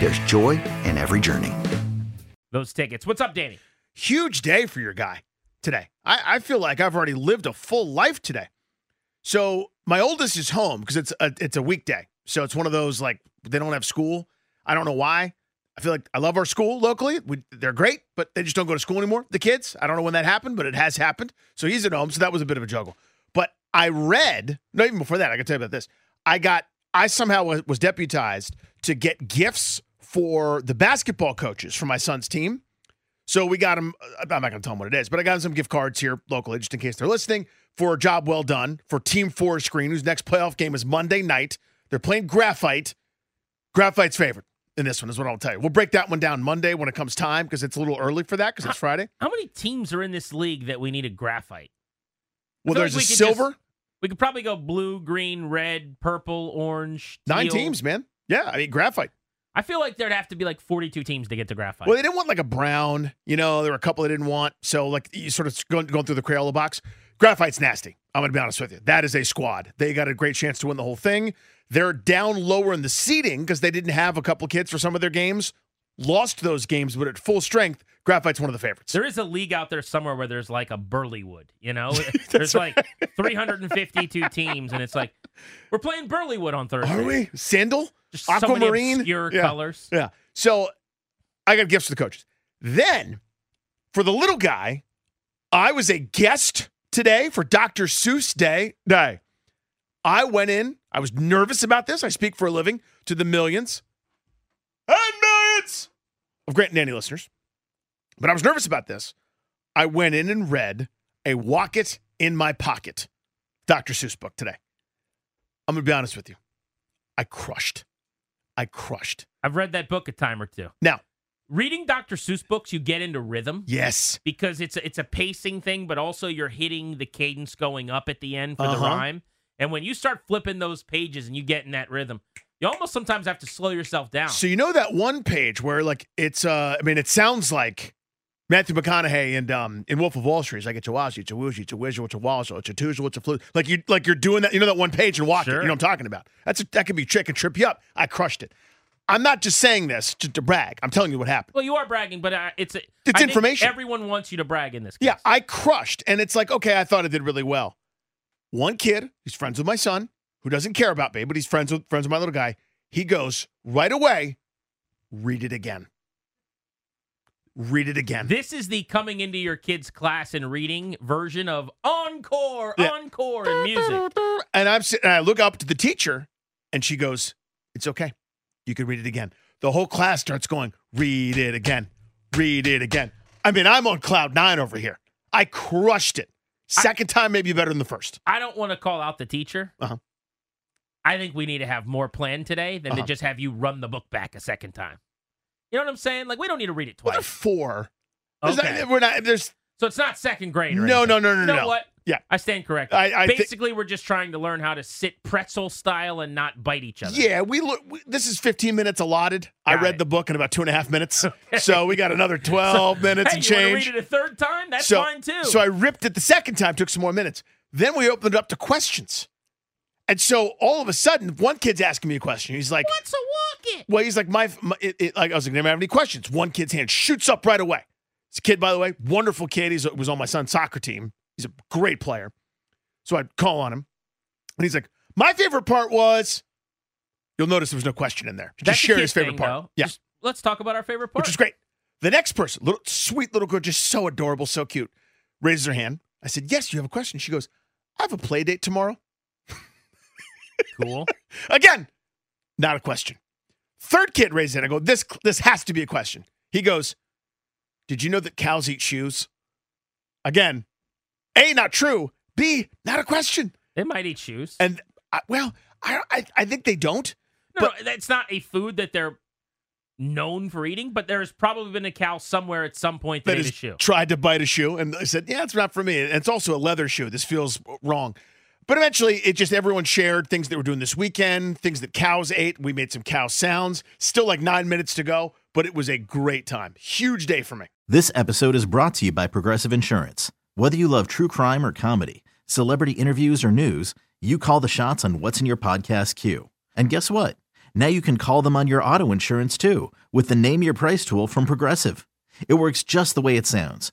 There's joy in every journey. Those tickets. What's up, Danny? Huge day for your guy today. I feel like I've already lived a full life today. So my oldest is home because it's a weekday. So it's one of those, like, they don't have school. I don't know why. I feel like I love our school locally. They're great, but they just don't go to school anymore. The kids, I don't know when that happened, but it has happened. So he's at home. So that was a bit of a juggle. But I read, no, even before that, I can tell you about this. I somehow was deputized to get gifts for the basketball coaches for my son's team. So we got him, I'm not going to tell him what it is, but I got him some gift cards here locally, just in case they're listening, for a job well done for Team Forest Green, whose next playoff game is Monday night. They're playing Graphite. Graphite's favorite in this one is what I'll tell you. We'll break that one down Monday when it comes time, because it's a little early for that, because it's Friday. How many teams are in this league that we need a Graphite? Well, there's a silver. We could probably go blue, green, red, purple, orange, teal. 9 teams, man. Yeah, I mean, Graphite. I feel like there'd have to be like 42 teams to get to Graphite. Well, they didn't want like a brown. You know, there were a couple they didn't want. So, like, you sort of going through the Crayola box. Graphite's nasty. I'm going to be honest with you. That is a squad. They got a great chance to win the whole thing. They're down lower in the seeding because they didn't have a couple kids for some of their games. Lost those games, but at full strength, Graphite's one of the favorites. There is a league out there somewhere where there's like a Burleywood, you know? There's right. like 352 teams, and it's like, we're playing Burleywood on Thursday. Are we? Sandal? Just aquamarine? So obscure colors. Yeah. So I got gifts for the coaches. Then, for the little guy, I was a guest today for Dr. Seuss Day. I went in. I was nervous about this. I speak for a living to the millions. And millions of Grant and Danny listeners. But I was nervous about this. I went in and read A Wocket in My Pocket, Dr. Seuss book today. I'm going to be honest with you. I crushed. I've read that book a time or two. Now, reading Dr. Seuss books, you get into rhythm. Yes. Because it's a pacing thing, but also you're hitting the cadence going up at the end for the rhyme. And when you start flipping those pages and you get in that rhythm, you almost sometimes have to slow yourself down. So you know that one page where, like, it's, I mean, it sounds like Matthew McConaughey in Wolf of Wall Street. It's like, it's a washi, it's a woozy, it's a wizard, it's a walsho, it's a toozle, it's a flute. Like, you're doing that, you know, that one page and walking. Sure. You know what I'm talking about. That could be trick and trip you up. I crushed it. I'm not just saying this to brag. I'm telling you what happened. Well, you are bragging, but it's information. Everyone wants you to brag in this case. Yeah, I crushed. And it's like, okay, I thought I did really well. One kid, he's friends with my son, who doesn't care about me, but he's friends with my little guy. He goes right away, read it again. This is the coming into your kid's class and reading version of encore in music. And I look up to the teacher, and she goes, "It's okay. You can read it again." The whole class starts going, read it again. I mean, I'm on cloud 9 over here. I crushed it. Second time maybe better than the first. I don't want to call out the teacher. Uh-huh. I think we need to have more planned today than to just have you run the book back a second time. You know what I'm saying? Like, we don't need to read it twice. Well, 4. Okay. So it's not second grade, right? No. You know what? Yeah. I stand corrected. Basically, we're just trying to learn how to sit pretzel style and not bite each other. Yeah, this is 15 minutes allotted. I read the book in about 2.5 minutes. Okay. So we got another 12 minutes and change. You want to read it a third time? That's fine, too. So I ripped it the second time, took some more minutes. Then we opened it up to questions. And so all of a sudden, one kid's asking me a question. He's like, "What's a wocket?" Well, he's like, I was like, "Never have any questions." One kid's hand shoots up right away. It's a kid, by the way, wonderful kid. He was on my son's soccer team. He's a great player. So I'd call on him, and he's like, "My favorite part was," you'll notice there was no question in there. Just share his favorite part. Though. Yeah. Let's talk about our favorite part. Which is great. The next person, little, sweet little girl, just so adorable, so cute, raises her hand. I said, yes, you have a question. She goes, I have a play date tomorrow. Cool. Again, not a question. Third kid raises it. I go, this has to be a question. He goes, did you know that cows eat shoes? Again, A, not true. B, not a question. They might eat shoes. And, I think they don't. No, but it's not a food that they're known for eating, but there's probably been a cow somewhere at some point that ate a shoe. Tried to bite a shoe, and I said, yeah, it's not for me. And it's also a leather shoe. This feels wrong. But eventually, it just everyone shared things that we're doing this weekend, things that cows ate. We made some cow sounds. Still like 9 minutes to go, but it was a great time. Huge day for me. This episode is brought to you by Progressive Insurance. Whether you love true crime or comedy, celebrity interviews or news, you call the shots on what's in your podcast queue. And guess what? Now you can call them on your auto insurance, too, with the Name Your Price tool from Progressive. It works just the way it sounds.